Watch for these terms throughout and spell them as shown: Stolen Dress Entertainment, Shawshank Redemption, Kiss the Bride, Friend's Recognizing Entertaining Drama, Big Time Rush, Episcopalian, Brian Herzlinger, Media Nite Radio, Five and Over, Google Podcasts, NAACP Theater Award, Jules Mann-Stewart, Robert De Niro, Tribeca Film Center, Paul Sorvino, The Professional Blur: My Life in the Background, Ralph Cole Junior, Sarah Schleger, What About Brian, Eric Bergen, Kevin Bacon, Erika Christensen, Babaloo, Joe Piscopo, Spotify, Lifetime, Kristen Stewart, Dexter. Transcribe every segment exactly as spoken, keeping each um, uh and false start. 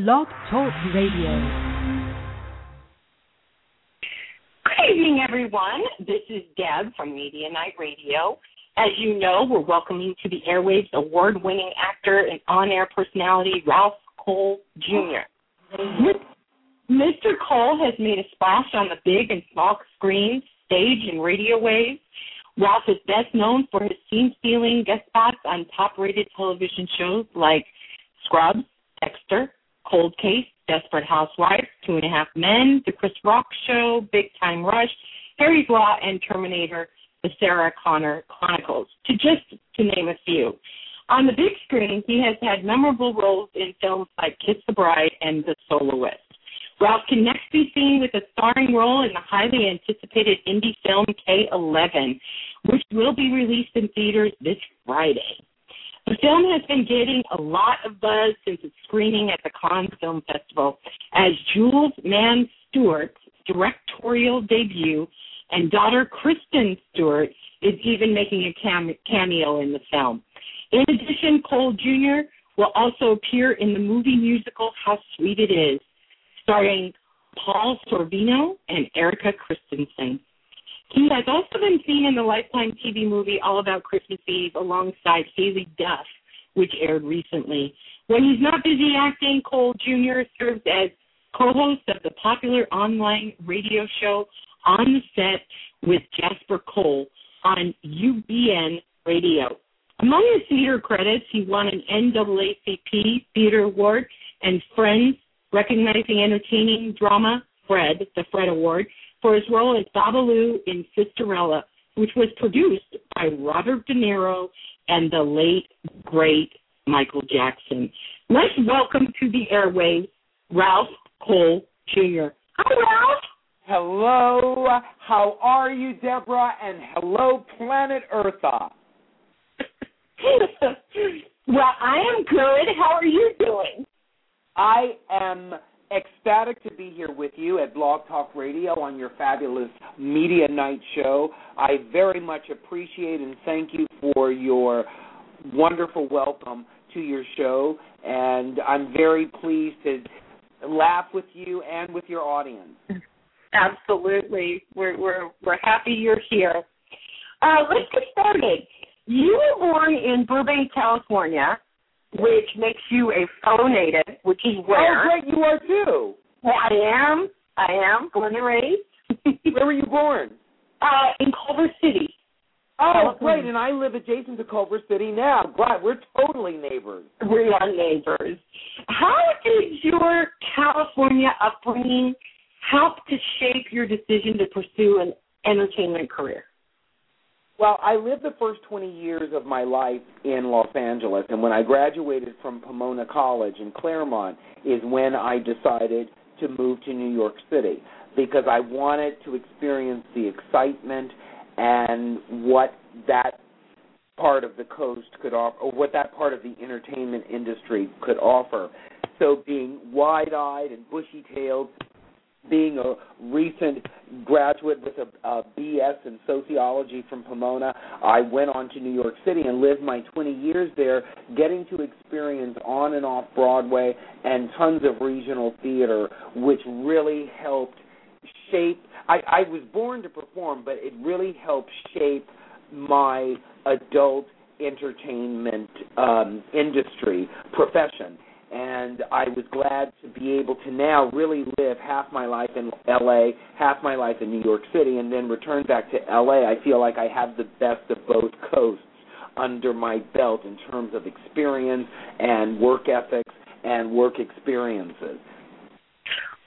Blog Talk Radio. Good evening, everyone. This is Deb from Media Nite Radio. As you know, we're welcoming to the airwaves award-winning actor and on-air personality Ralph Cole Junior Mister Cole has made a splash on the big and small screens, stage, and radio waves. Ralph is best known for his scene-stealing guest spots on top-rated television shows like Scrubs, Dexter, Cold Case, Desperate Housewives, Two and a Half Men, The Chris Rock Show, Big Time Rush, Harry's Law, and Terminator: The Sarah Connor Chronicles, to just to name a few. On the big screen, he has had memorable roles in films like Kiss the Bride and The Soloist. Ralph can next be seen with a starring role in the highly anticipated indie film K eleven, which will be released in theaters this Friday. The film has been getting a lot of buzz since its screening at the Cannes Film Festival as Jules Mann Stewart's directorial debut, and daughter Kristen Stewart is even making a cam- cameo in the film. In addition, Cole Junior will also appear in the movie musical How Sweet It Is, starring Paul Sorvino and Erika Christensen. He has also been seen in the Lifetime T V movie All About Christmas Eve alongside Haley Duff, which aired recently. When he's not busy acting, Cole Junior serves as co-host of the popular online radio show On the Set with Jasper Cole on U B N Radio. Among his theater credits, he won an N double A C P Theater Award and Friends Recognizing Entertaining Drama Fred, the Fred Award, for his role as Babaloo in Sisterella, which was produced by Robert De Niro and the late, great Michael Jackson. Let's welcome to the airwaves Ralph Cole Junior Hi, Ralph. Hello. How are you, Deborah? And hello, Planet Eartha. Well, I am good. How are you doing? I am ecstatic to be here with you at Blog Talk Radio on your fabulous Media Nite show. I very much appreciate and thank you for your wonderful welcome to your show, and I'm very pleased to laugh with you and with your audience. Absolutely. We're we're we're happy you're here. Uh, let's get started. You were born in Burbank, California, which makes you a fellow native, which is where... Oh, great, you are too. Well, I am. I am, born and raised. Where were you born? Uh, in Culver City. Oh, great, and I live adjacent to Culver City now. God, we're totally neighbors. We are neighbors. How did your California upbringing help to shape your decision to pursue an entertainment career? Well, I lived the first twenty years of my life in Los Angeles, and when I graduated from Pomona College in Claremont is when I decided to move to New York City because I wanted to experience the excitement and what that part of the coast could offer, or what that part of the entertainment industry could offer. So being wide-eyed and bushy-tailed, being a recent graduate with a, a B S in sociology from Pomona, I went on to New York City and lived my twenty years there, getting to experience on and off Broadway and tons of regional theater, which really helped shape. I, I was born to perform, but it really helped shape my adult entertainment um, industry profession. And I was glad to be able to now really live half my life in L A, half my life in New York City, and then return back to L A. I feel like I have the best of both coasts under my belt in terms of experience and work ethics and work experiences.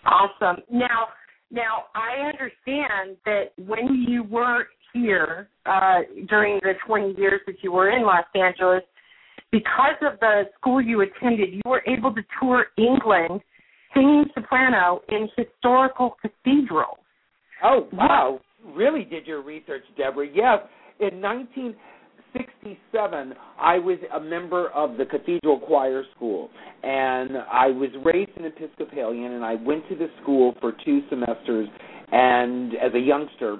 Awesome. Now, now I understand that when you were here uh, during the twenty years that you were in Los Angeles, because of the school you attended, you were able to tour England singing soprano in historical cathedrals. Oh, wow. What? Really did your research, Deborah. Yes. In nineteen sixty-seven, I was a member of the Cathedral Choir School, and I was raised an Episcopalian, and I went to the school for two semesters and as a youngster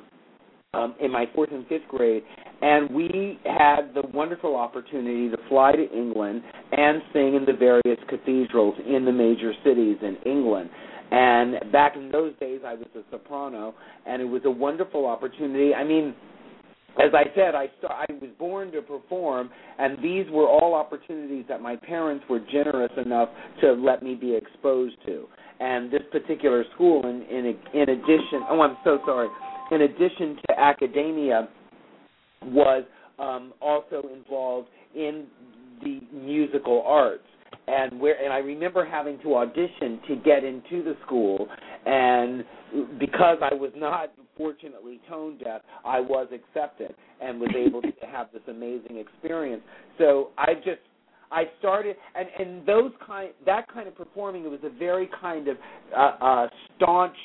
um, in my fourth and fifth grade, and we had the wonderful opportunity to fly to England and sing in the various cathedrals in the major cities in England. And back in those days, I was a soprano, and it was a wonderful opportunity. I mean, as I said, I, st- I was born to perform, and these were all opportunities that my parents were generous enough to let me be exposed to. And this particular school, in, in, in addition, oh, I'm so sorry, in addition to academia, was um, also involved in the musical arts. And where, and I remember having to audition to get into the school, and because I was not fortunately tone deaf, I was accepted and was able to have this amazing experience. So I just, I started, and, and those kind, that kind of performing, it was a very kind of uh, uh, staunch,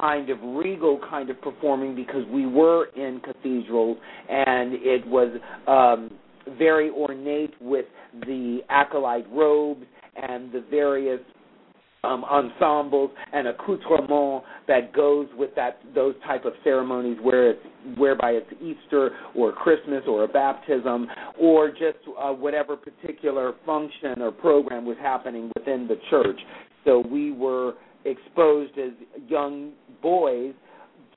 kind of regal kind of performing, because we were in cathedrals, and it was um, very ornate with the acolyte robes and the various um, ensembles and accoutrements that goes with that, those type of ceremonies, where it's, whereby it's Easter or Christmas or a baptism or just uh, whatever particular function or program was happening within the church. So we were exposed as young boys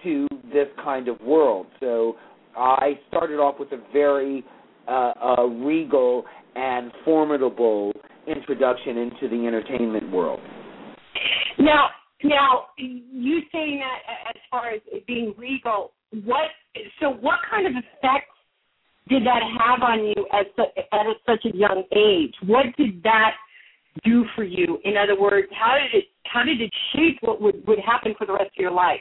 to this kind of world. So I started off with a very uh, uh, regal and formidable introduction into the entertainment world. Now, now you saying that as far as it being regal, what? So, what kind of effect did that have on you at at such a young age? What did that do for you? In other words, how did it how did it shape what would, would happen for the rest of your life?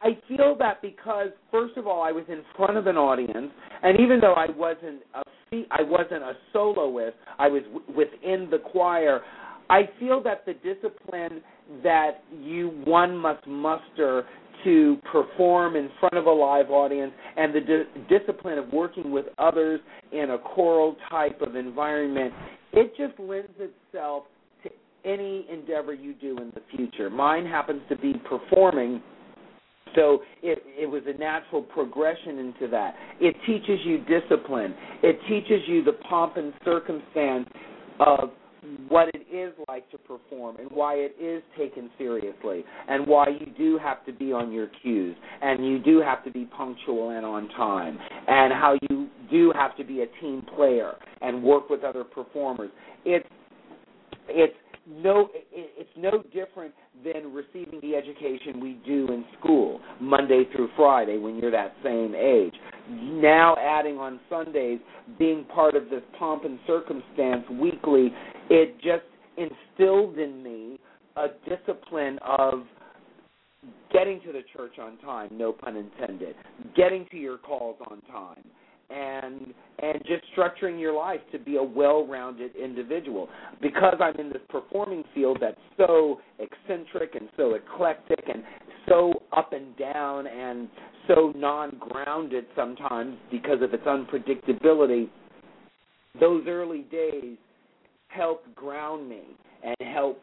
I feel that because, first of all, I was in front of an audience, and even though I wasn't a I wasn't a soloist, I was w- within the choir, I feel that the discipline that you one must muster to perform in front of a live audience, and the di- discipline of working with others in a choral type of environment, it just lends itself to any endeavor you do in the future. Mine happens to be performing, so it, it was a natural progression into that. It teaches you discipline. It teaches you the pomp and circumstance of what it is like to perform and why it is taken seriously and why you do have to be on your cues and you do have to be punctual and on time and how you do have to be a team player and work with other performers. It's it's no it's no different than receiving the education we do in school Monday through Friday when you're that same age. Now adding on Sundays, being part of this pomp and circumstance weekly, it just instilled in me a discipline of getting to the church on time, no pun intended, getting to your calls on time, and and just structuring your life to be a well-rounded individual. Because I'm in this performing field that's so eccentric and so eclectic and so up and down and so non-grounded sometimes because of its unpredictability, those early days helped ground me and helped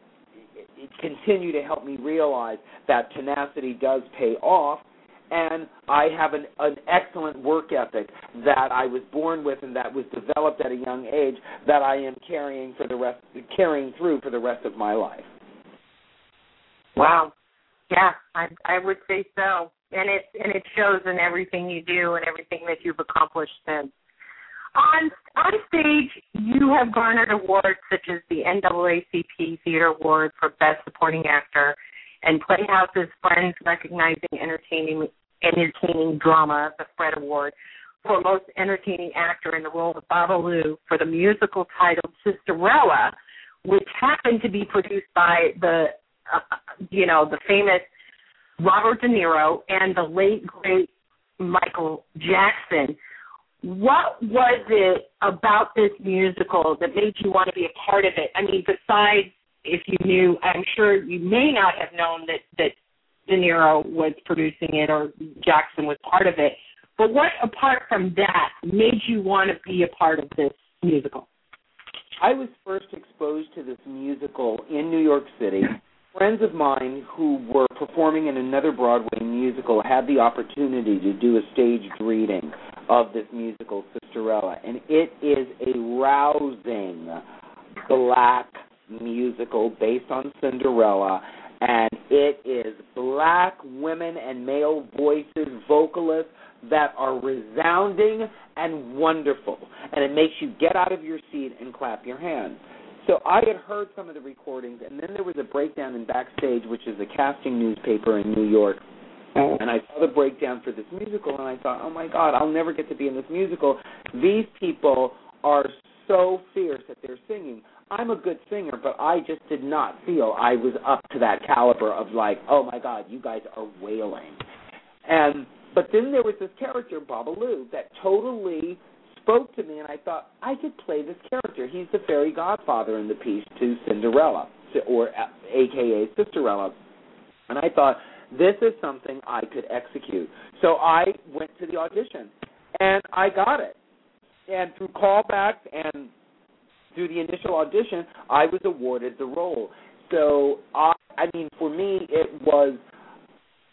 continue to help me realize that tenacity does pay off. And I have an, an excellent work ethic that I was born with and that was developed at a young age that I am carrying for the rest, carrying through for the rest of my life. Wow, yeah, I, I would say so, and it and it shows in everything you do and everything that you've accomplished since. On on stage, you have garnered awards such as the N double A C P Theater Award for Best Supporting Actor, and Playhouse's Friends Recognizing Entertaining entertaining Drama, the Fred Award, for Most Entertaining Actor in the role of Babaloo for the musical titled Sisterella, which happened to be produced by the, uh, you know, the famous Robert De Niro and the late, great Michael Jackson. What was it about this musical that made you want to be a part of it? I mean, besides, if you knew, I'm sure you may not have known that, that De Niro was producing it or Jackson was part of it. But what, apart from that, made you want to be a part of this musical? I was first exposed to this musical in New York City. Friends of mine who were performing in another Broadway musical, had the opportunity to do a staged reading of this musical, Sisterella, and it is a rousing black musical based on Cinderella, and it is black women and male voices, vocalists, that are resounding and wonderful, and it makes you get out of your seat and clap your hands. So I had heard some of the recordings, and then there was a breakdown in Backstage, which is a casting newspaper in New York, and I saw the breakdown for this musical, and I thought, oh, my God, I'll never get to be in this musical. These people are so fierce at their singing. I'm a good singer, but I just did not feel I was up to that caliber of like, oh, my God, you guys are wailing. And But then there was this character, Babaloo, that totally spoke to me, and I thought, I could play this character. He's the fairy godfather in the piece to Cinderella, or a k a. Sisterella. And I thought, this is something I could execute. So I went to the audition, and I got it. And through callbacks and through the initial audition, I was awarded the role. So, I, I mean, for me, it was...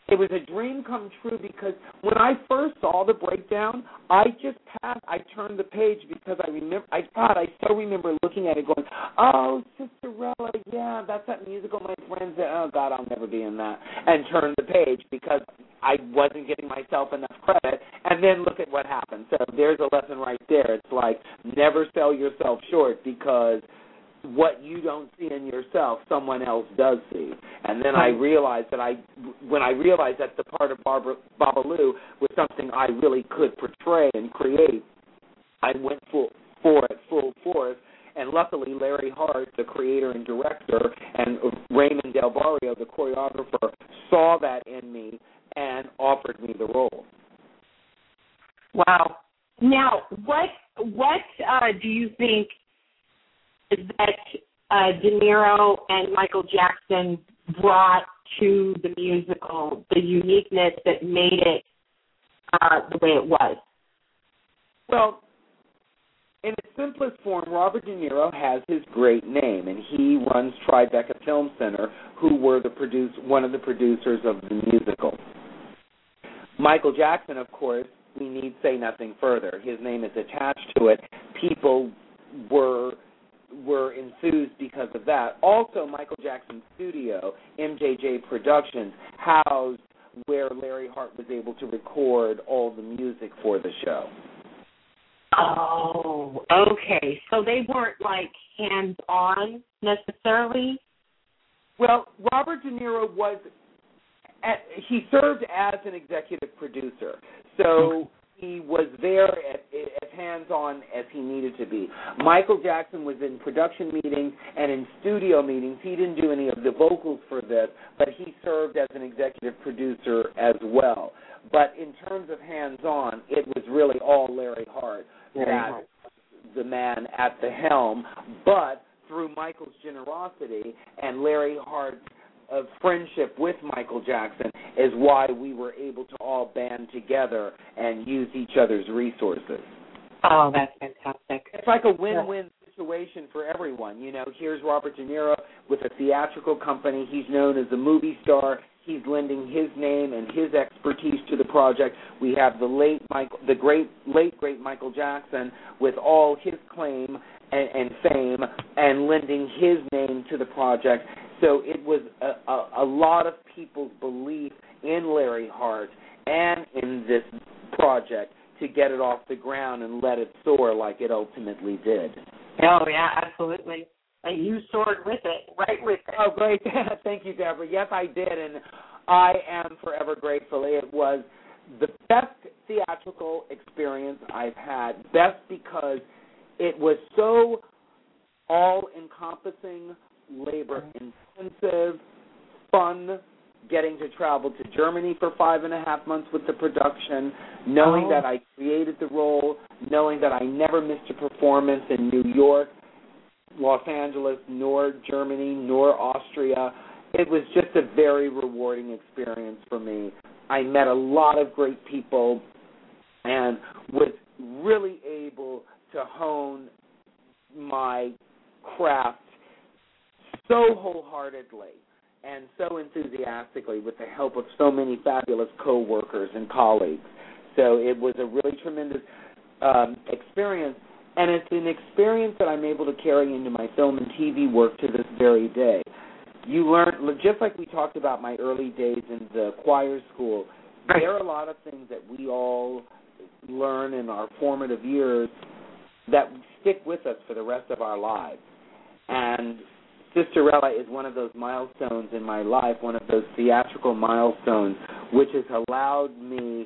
It was a dream come true, because when I first saw the breakdown, I just passed, I turned the page because I remember, I thought, I still remember looking at it going, oh, Sisterella, yeah, that's that musical my friends did. Oh, God, I'll never be in that. And turned the page because I wasn't giving myself enough credit. And then look at what happened. So there's a lesson right there. It's like, never sell yourself short, because what you don't see in yourself, someone else does see. And then I realized that I, when I realized that the part of Barbara, Babaloo was something I really could portray and create, I went full, for it full force. And luckily, Larry Hart, the creator and director, and Raymond Del Barrio, the choreographer, saw that in me and offered me the role. Wow. Now, what what uh, do you think that uh, De Niro and Michael Jackson brought to the musical, the uniqueness that made it uh, the way it was? Well, in its simplest form, Robert De Niro has his great name, and he runs Tribeca Film Center, who were the produce, one of the producers of the musical. Michael Jackson, of course, we need say nothing further. His name is attached to it. People were... were enthused because of that. Also, Michael Jackson's studio, M J J Productions, housed where Larry Hart was able to record all the music for the show. Oh, okay. So they weren't, like, hands-on necessarily? Well, Robert De Niro was, at, he served as an executive producer. So he was there as hands-on as he needed to be. Michael Jackson was in production meetings and in studio meetings. He didn't do any of the vocals for this, but he served as an executive producer as well. But in terms of hands-on, it was really all Larry Hart, that the man at the helm. But through Michael's generosity and Larry Hart's of friendship with Michael Jackson is why we were able to all band together and use each other's resources. Oh, that's fantastic. It's like a win-win situation for everyone. You know, here's Robert De Niro with a theatrical company. He's known as a movie star. He's lending his name and his expertise to the project. We have the late Michael, the great, late, great Michael Jackson with all his claim and, and fame and lending his name to the project. So it was a, a, a lot of people's belief in Larry Hart and in this project to get it off the ground and let it soar like it ultimately did. Oh, yeah, absolutely. And you soared with it, right with it. Oh, great. Thank you, Deborah. Yes, I did, and I am forever grateful. It was the best theatrical experience I've had, best because it was so all-encompassing, labor-intensive, fun, getting to travel to Germany for five and a half months with the production, knowing oh. that I created the role, knowing that I never missed a performance in New York, Los Angeles, nor Germany, nor Austria. It was just a very rewarding experience for me. I met a lot of great people and was really able to hone my craft so wholeheartedly and so enthusiastically with the help of so many fabulous co-workers and colleagues. So it was a really tremendous um, experience, and it's an experience that I'm able to carry into my film and T V work to this very day. You learn, just like we talked about my early days in the choir school, there are a lot of things that we all learn in our formative years that stick with us for the rest of our lives. And Sisterella is one of those milestones in my life, one of those theatrical milestones, which has allowed me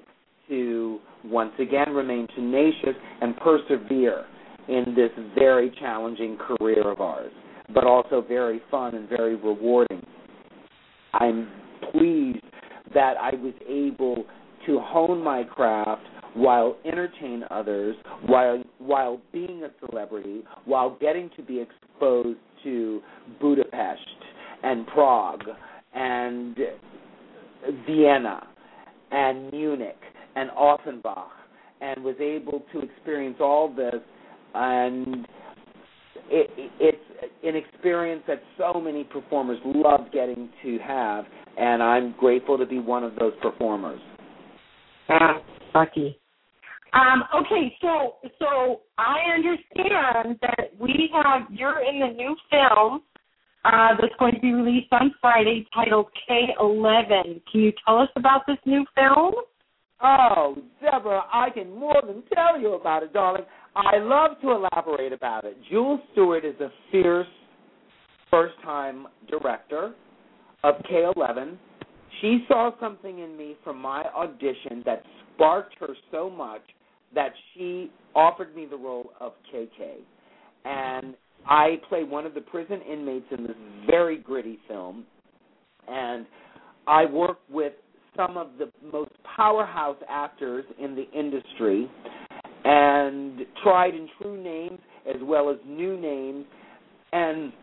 to once again remain tenacious and persevere in this very challenging career of ours, but also very fun and very rewarding. I'm pleased that I was able to hone my craft while entertain others, while while being a celebrity, while getting to be exposed to Budapest and Prague and Vienna and Munich and Offenbach, and was able to experience all this. And it, it's an experience that so many performers love getting to have, and I'm grateful to be one of those performers. Ah, lucky. Um, okay, so so I understand that we have, you're in the new film uh, that's going to be released on Friday titled K eleven. Can you tell us about this new film? Oh, Deborah, I can more than tell you about it, darling. I love to elaborate about it. Jewel Stewart is a fierce first-time director of K eleven. She saw something in me from my audition that sparked her so much that she offered me the role of K K. And I play one of the prison inmates in this very gritty film. And I work with some of the most powerhouse actors in the industry and tried and true names as well as new names. And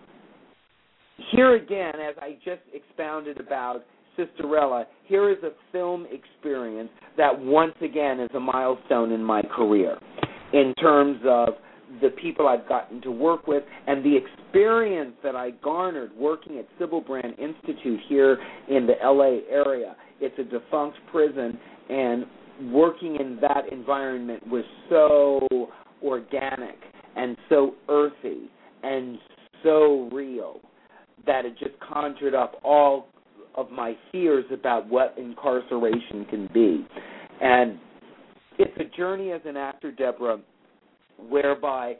here again, as I just expounded about Sisterella, here is a film experience that once again is a milestone in my career in terms of the people I've gotten to work with and the experience that I garnered working at Sybil Brand Institute here in the L A area. It's a defunct prison, and working in that environment was so organic and so earthy and so real that it just conjured up all of my fears about what incarceration can be. And it's a journey as an actor, Deborah, whereby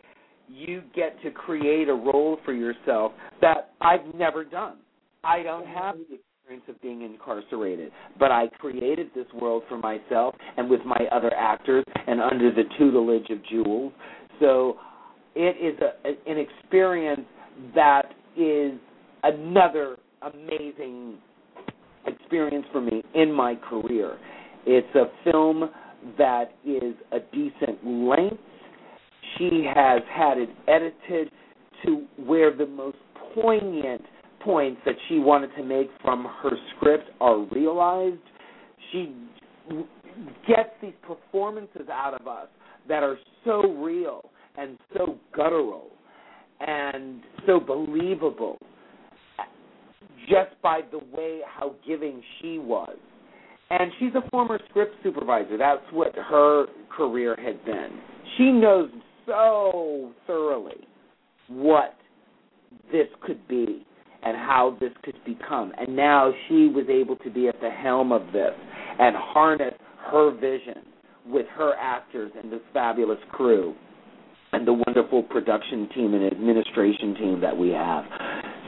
you get to create a role for yourself that I've never done. I don't have the experience of being incarcerated, but I created this world for myself and with my other actors and under the tutelage of Jules. So it is a, an experience that is another amazing experience for me in my career. It's a film that is a decent length. She has had it edited to where the most poignant points that she wanted to make from her script are realized. She gets these performances out of us that are so real and so guttural and so believable just by the way how giving she was. And she's a former script supervisor. That's what her career had been. She knows so thoroughly what this could be and how this could become. And now she was able to be at the helm of this and harness her vision with her actors and this fabulous crew and the wonderful production team and administration team that we have.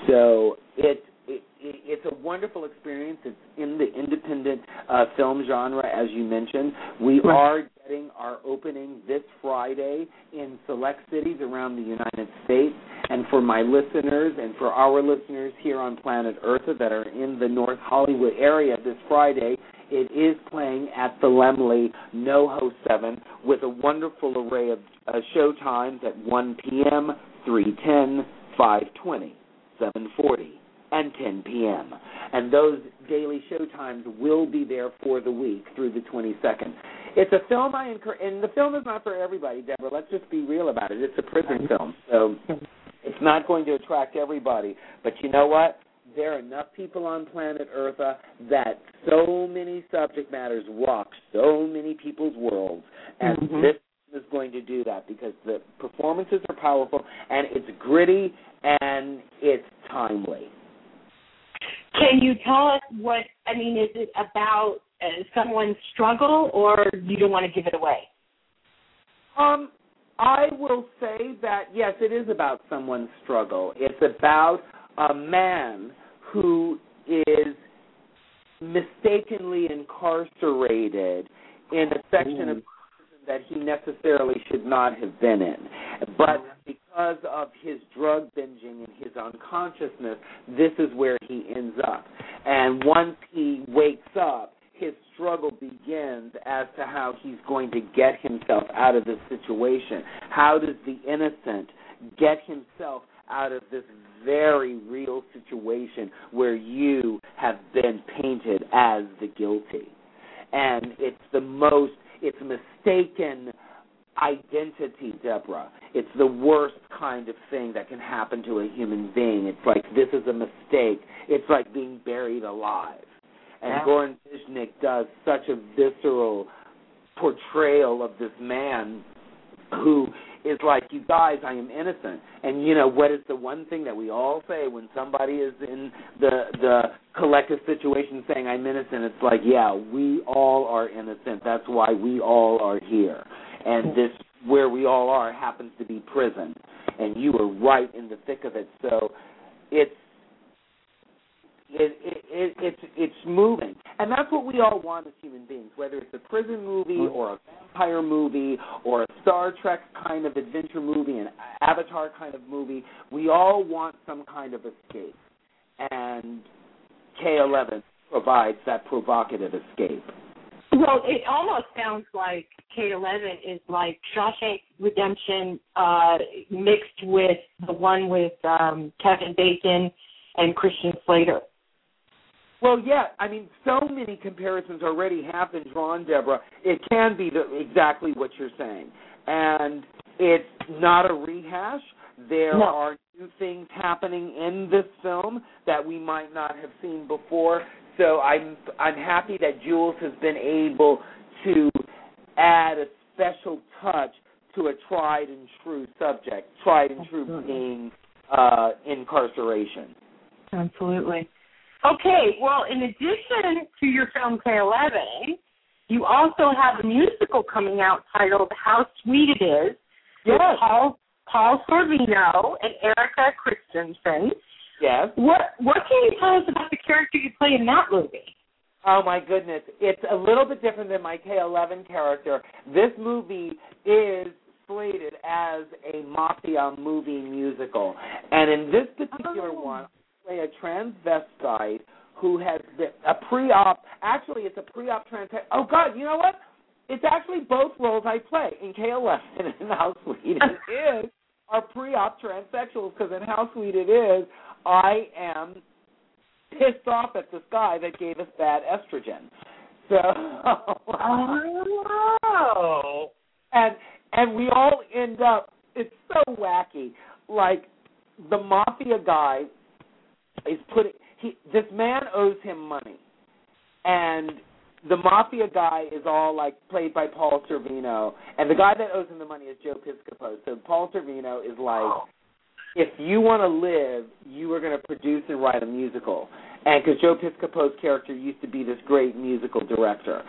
So it, it, it's a wonderful experience. It's in the independent uh, film genre, as you mentioned. We are getting our opening this Friday in select cities around the United States. And for my listeners and for our listeners here on planet Earth that are in the North Hollywood area this Friday, it is playing at the Lemley NoHo seven with a wonderful array of uh, show times at one p.m., three ten, five twenty, seven forty, and ten p.m. And those daily show times will be there for the week through the twenty-second. It's a film I encourage, and the film is not for everybody, Deborah. Let's just be real about it. It's a prison film, so it's not going to attract everybody. But you know what? there are enough people on planet Earth that so many subject matters walk so many people's worlds, and mm-hmm. this is going to do that because the performances are powerful, and it's gritty, and it's timely. Can you tell us what, I mean, is it about uh, someone's struggle, or you don't want to give it away? Um, I will say that, yes, it is about someone's struggle. It's about a man who is mistakenly incarcerated in a section Ooh. of prison that he necessarily should not have been in. But because of his drug binging and his unconsciousness, this is where he ends up. And once he wakes up, his struggle begins as to how he's going to get himself out of this situation. How does the innocent get himself out of this very real situation where you have been painted as the guilty? And it's the most, it's mistaken identity, Deborah. It's the worst kind of thing that can happen to a human being. It's like, this is a mistake. It's like being buried alive. And yeah. Goran Vishnik does such a visceral portrayal of this man who is like, you guys, I am innocent. And, you know, what is the one thing that we all say when somebody is in the the collective situation saying, I'm innocent? It's like, yeah, we all are innocent. That's why we all are here. And this, where we all are, happens to be prison. And you were right in the thick of it. So it's, It, it, it, it's it's moving. And that's what we all want as human beings, whether it's a prison movie or a vampire movie or a Star Trek kind of adventure movie, an Avatar kind of movie. We all want some kind of escape. And K eleven provides that provocative escape. Well, it almost sounds like K eleven is like Shawshank Redemption uh, mixed with the one with um, Kevin Bacon and Christian Slater. Well, yeah, I mean, so many comparisons already have been drawn, Deborah. It can be the, exactly what you're saying. And it's not a rehash. There no. are new things happening in this film that we might not have seen before. So I'm, I'm happy that Jules has been able to add a special touch to a tried and true subject, tried and true being uh, incarceration. Absolutely. Okay, well, in addition to your film K eleven, you also have a musical coming out titled How Sweet It Is yes. with Paul, Paul Sorvino and Erika Christensen. Yes. What What can you tell us about the character you play in that movie? Oh, my goodness. It's a little bit different than my K eleven character. This movie is slated as a mafia movie musical. And in this particular oh. one, a transvestite who has been a pre-op, actually it's a pre-op transvestite. Oh, God, you know what? It's actually both roles I play in K eleven and How Sweet It Is are pre-op transsexuals, because in How Sweet It Is, I am pissed off at this guy that gave us bad estrogen. So, oh. and, and we all end up, it's so wacky, like the mafia guy is putting, he, this man owes him money, and the mafia guy is all like played by Paul Sorvino, and the guy that owes him the money is Joe Piscopo. So Paul Sorvino is like, if you want to live, you are going to produce and write a musical, and because Joe Piscopo's character used to be this great musical director,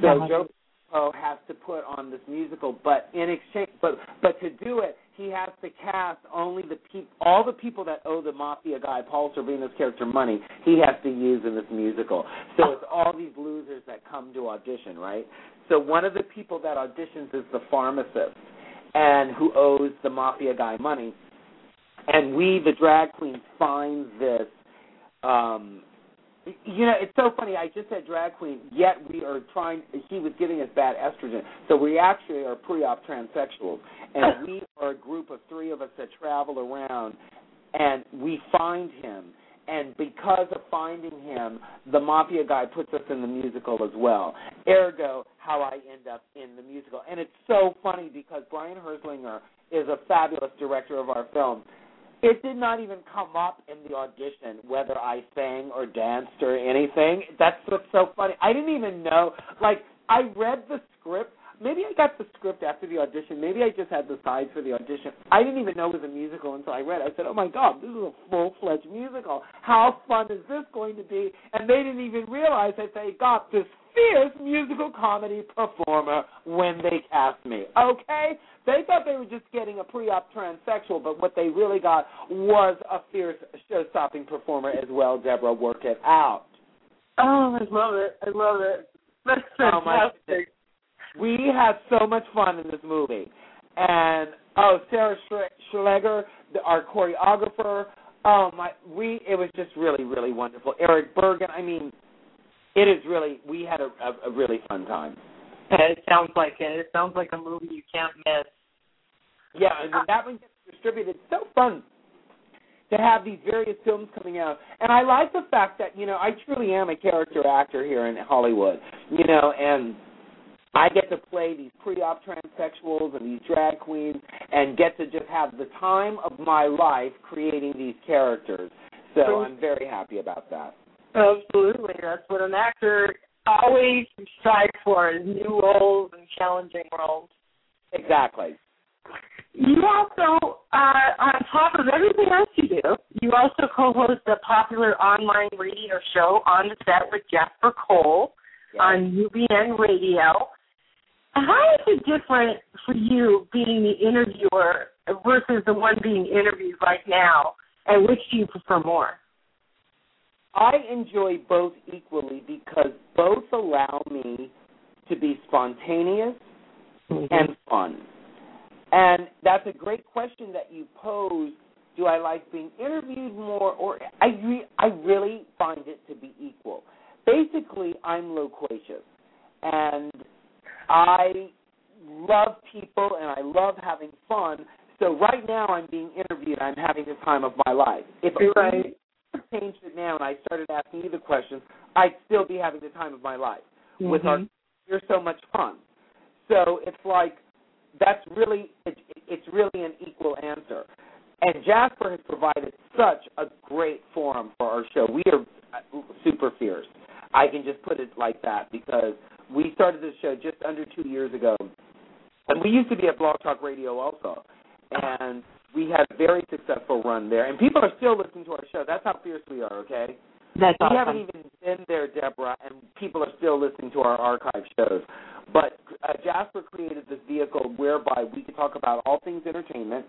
so yeah, Joe Piscopo has to put on this musical, but in exchange, but but to do it, he has to cast only the pe- all the people that owe the mafia guy, Paul Sorvino's character, money, he has to use in this musical. So it's all these losers that come to audition, right? So one of the people that auditions is the pharmacist, and who owes the mafia guy money. And we, the drag queens, find this, um, you know, it's so funny. I just said drag queen, yet we are trying, he was giving us bad estrogen. So we actually are pre-op transsexuals. And we are a group of three of us that travel around, and we find him. And because of finding him, the mafia guy puts us in the musical as well. Ergo, how I end up in the musical. And it's so funny because Brian Herzlinger is a fabulous director of our film. It did not even come up in the audition whether I sang or danced or anything. That's what's so funny. I didn't even know. Like, I read the script. Maybe I got the script after the audition. Maybe I just had the sides for the audition. I didn't even know it was a musical until I read it. I said, oh, my God, this is a full-fledged musical. How fun is this going to be? And they didn't even realize that they got this fierce musical comedy performer when they cast me, okay? They thought they were just getting a pre-op transsexual, but what they really got was a fierce show-stopping performer as well, Deborah. Work it out. Oh, I love it. I love it. That's fantastic. Oh, we had so much fun in this movie. And, oh, Sarah Schleger, our choreographer, oh, my, we, it was just really, really wonderful. Eric Bergen, I mean, it is really, we had a, a, a really fun time. It sounds like it. It sounds like a movie you can't miss. Yeah, and when that one gets distributed, it's so fun to have these various films coming out. And I like the fact that, you know, I truly am a character actor here in Hollywood, you know, and I get to play these pre-op transsexuals and these drag queens and get to just have the time of my life creating these characters. So I'm very happy about that. Absolutely. That's what an actor always strives for, is new roles and challenging roles. Exactly. You also, uh, on top of everything else you do, you also co-host the popular online radio show On the Set with Jasper Cole, yes, on U B N Radio. How is it different for you being the interviewer versus the one being interviewed right now, and which do you prefer more? I enjoy both equally because both allow me to be spontaneous, mm-hmm, and fun. And that's a great question that you posed. Do I like being interviewed more? Or I, re- I really find it to be equal. Basically, I'm loquacious, and I love people, and I love having fun. So right now I'm being interviewed. I'm having the time of my life. If right. I changed it now and I started asking you the questions, I'd still be having the time of my life. Mm-hmm. With our, you're so much fun. So it's like that's really it, it's really an equal answer. And Jasper has provided such a great forum for our show. We are super fierce. I can just put it like that because we started this show just under two years ago. And we used to be at Blog Talk Radio also. And we had a very successful run there. And people are still listening to our show. That's how fierce we are, okay? That's we awesome. Haven't even been there, Deborah, and people are still listening to our archive shows. But uh, Jasper created this vehicle whereby we could talk about all things entertainment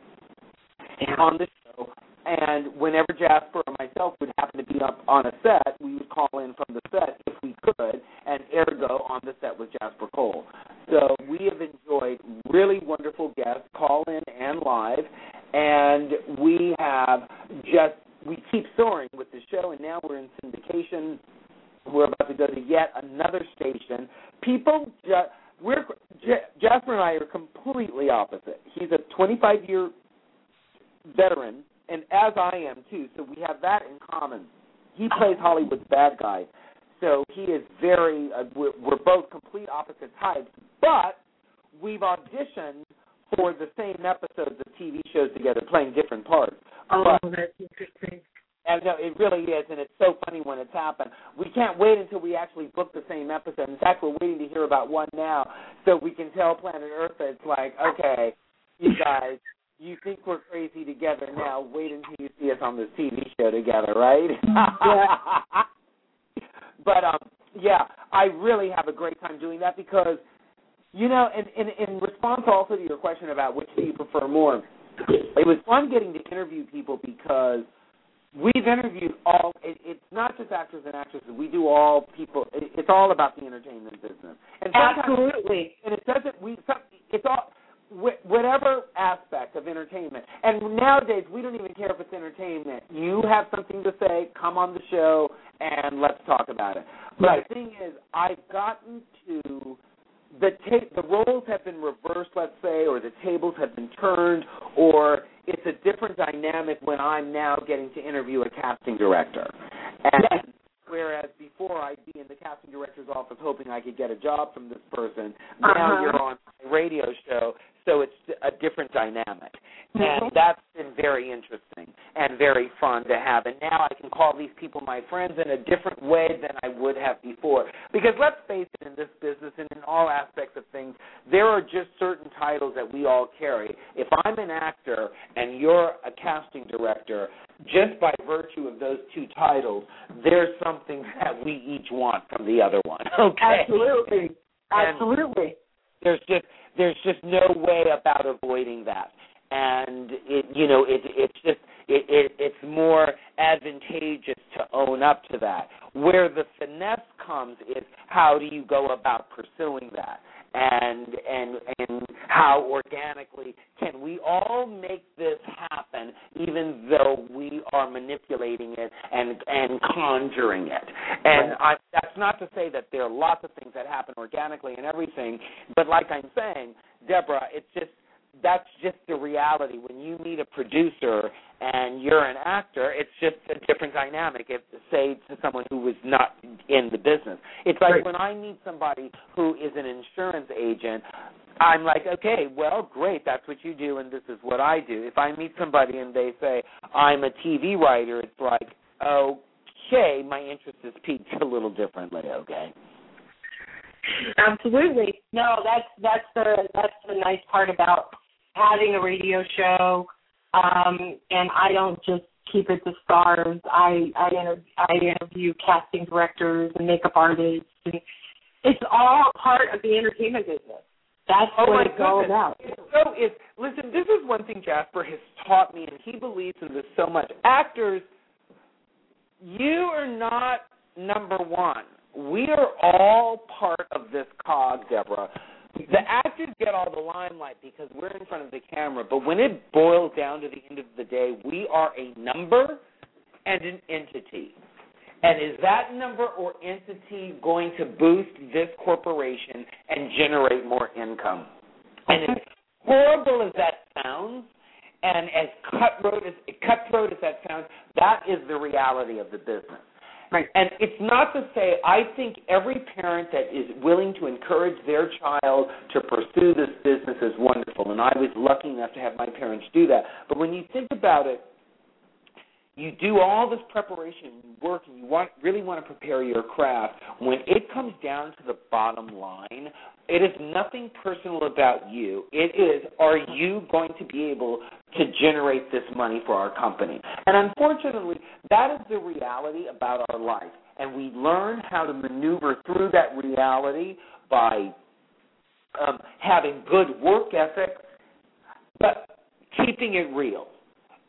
on the show. And whenever Jasper or myself would happen to be up on a set, we would call in from the set if we could, and ergo On the Set with Jasper Cole. So we have enjoyed really wonderful guests, call in and live, and we have just, we keep soaring with the show, and now we're in syndication. We're about to go to yet another station. People just, we're, J- Jasper and I are completely opposite. He's a twenty-five-year veteran, and as I am, too, so we have that in common. He plays Hollywood's bad guy, so he is very uh, – we're, we're both complete opposite types, but we've auditioned for the same episodes of T V shows together, playing different parts. Oh, but, that's interesting. And, no, it really is, and it's so funny when it's happened. We can't wait until we actually book the same episode. In fact, we're waiting to hear about one now so we can tell Planet Earth that it's like, okay, you guys – you think we're crazy together now. Wait until you see us on this T V show together, right? Yeah. But, um, yeah, I really have a great time doing that because, you know, and in response also to your question about which do you prefer more, it was fun getting to interview people because we've interviewed all, it, it's not just actors and actresses. We do all people, it, it's all about the entertainment business. And absolutely. And it doesn't, we, it's all, whatever aspect of entertainment. And nowadays, we don't even care if it's entertainment. You have something to say, come on the show, and let's talk about it. But right. The thing is, I've gotten to the ta- the roles have been reversed, let's say, or the tables have been turned, or it's a different dynamic when I'm now getting to interview a casting director. And yes. Whereas before I'd be in the casting director's office hoping I could get a job from this person, now uh-huh. You're on my radio show So it's a different dynamic. Mm-hmm. And that's been very interesting and very fun to have. And now I can call these people my friends in a different way than I would have before. Because let's face it, in this business and in all aspects of things, there are just certain titles that we all carry. If I'm an actor and you're a casting director, just by virtue of those two titles, there's something that we each want from the other one. Okay. Absolutely. Absolutely. And There's just there's just no way about avoiding that, and it, you know it it's just it, it it's more advantageous to own up to that. Where the finesse comes is how do you go about pursuing that, and and and how organically can we all make this happen, even though we are manipulating it and and conjuring it. And I, that's not to say that there are lots of things that happen organically and everything, but like I'm saying, Deborah, it's just that's just the reality. When you meet a producer and you're an actor, it's just a different dynamic, if, say, to someone who was not in the business. It's like great. When I meet somebody who is an insurance agent, I'm like, okay, well, great, that's what you do and this is what I do. If I meet somebody and they say, I'm a T V writer, it's like, okay, my interest is piqued a little differently, okay? Absolutely. No, that's that's the that's the nice part about having a radio show, um, and I don't just keep it to stars. I I, inter- I interview casting directors and makeup artists, and it's all part of the entertainment business. That's oh what it's all about. So it's, listen, this is one thing Jasper has taught me, and he believes in this so much. Actors, you are not number one. We are all part of this cog, Deborah. The actors get all the limelight because we're in front of the camera, but when it boils down to the end of the day, we are a number and an entity. And is that number or entity going to boost this corporation and generate more income? And as horrible as that sounds, and as cutthroat as, cutthroat as that sounds, that is the reality of the business. Right. And it's not to say, I think every parent that is willing to encourage their child to pursue this business is wonderful, and I was lucky enough to have my parents do that. But when you think about it, you do all this preparation and work, and you want, really want to prepare your craft. When it comes down to the bottom line, it is nothing personal about you. It is, are you going to be able to generate this money for our company? And unfortunately, that is the reality about our life. And we learn how to maneuver through that reality by um, having good work ethic, but keeping it real.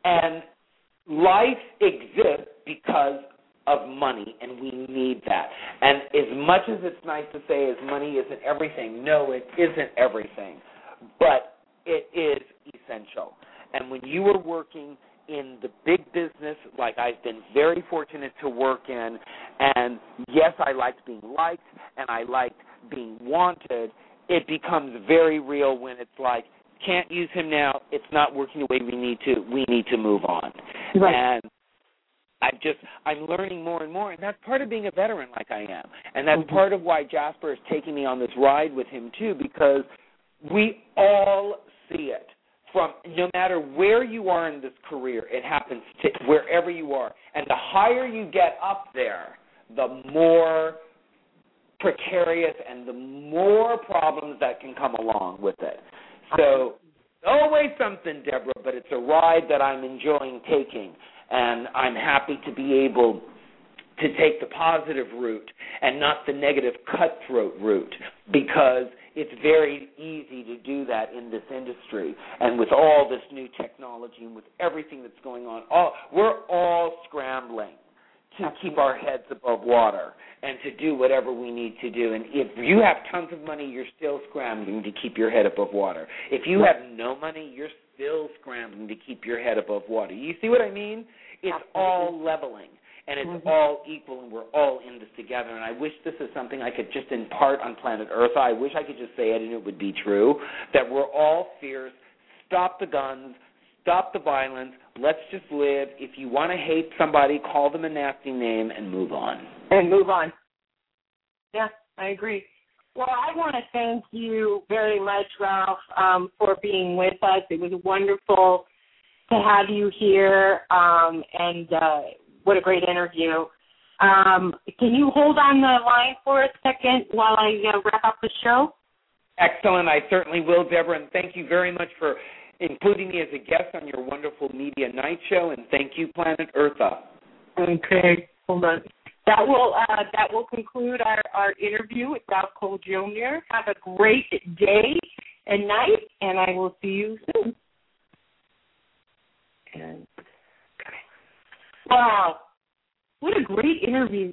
And life exists because of money, and we need that. And as much as it's nice to say as money isn't everything, no, it isn't everything, but it is essential. And when you are working in the big business, like I've been very fortunate to work in, and yes, I liked being liked and I liked being wanted, it becomes very real when it's like, can't use him now, it's not working the way we need to, we need to move on. Right. And I've just, I'm learning more and more, and that's part of being a veteran like I am. And that's mm-hmm. part of why Jasper is taking me on this ride with him, too, because we all see it. From no matter where you are in this career, it happens to wherever you are. And the higher you get up there, the more precarious and the more problems that can come along with it. So always something, Deborah, but it's a ride that I'm enjoying taking, and I'm happy to be able to take the positive route and not the negative cutthroat route, because it's very easy to do that in this industry. And with all this new technology and with everything that's going on, all, we're all scrambling to keep our heads above water and to do whatever we need to do. And if you have tons of money, you're still scrambling to keep your head above water. If you have no money, you're still scrambling to keep your head above water. You see what I mean? It's all leveling, and it's mm-hmm. all equal, and we're all in this together. And I wish this is something I could just impart on planet Earth. I wish I could just say it, and it would be true, that we're all fierce. Stop the guns. Stop the violence. Let's just live. If you want to hate somebody, call them a nasty name and move on. And move on. Yeah, I agree. Well, I want to thank you very much, Ralph, um, for being with us. It was wonderful to have you here, um, and uh, what a great interview. Um, can you hold on the line for a second while I uh, wrap up the show? Excellent. I certainly will, Deborah, and thank you very much for including me as a guest on your wonderful Media Nite Show, and thank you, Planet Eartha. Okay, hold on. That will uh, that will conclude our, our interview with Ralph Cole Junior Have a great day and night, and I will see you soon. And, okay. Wow, what a great interview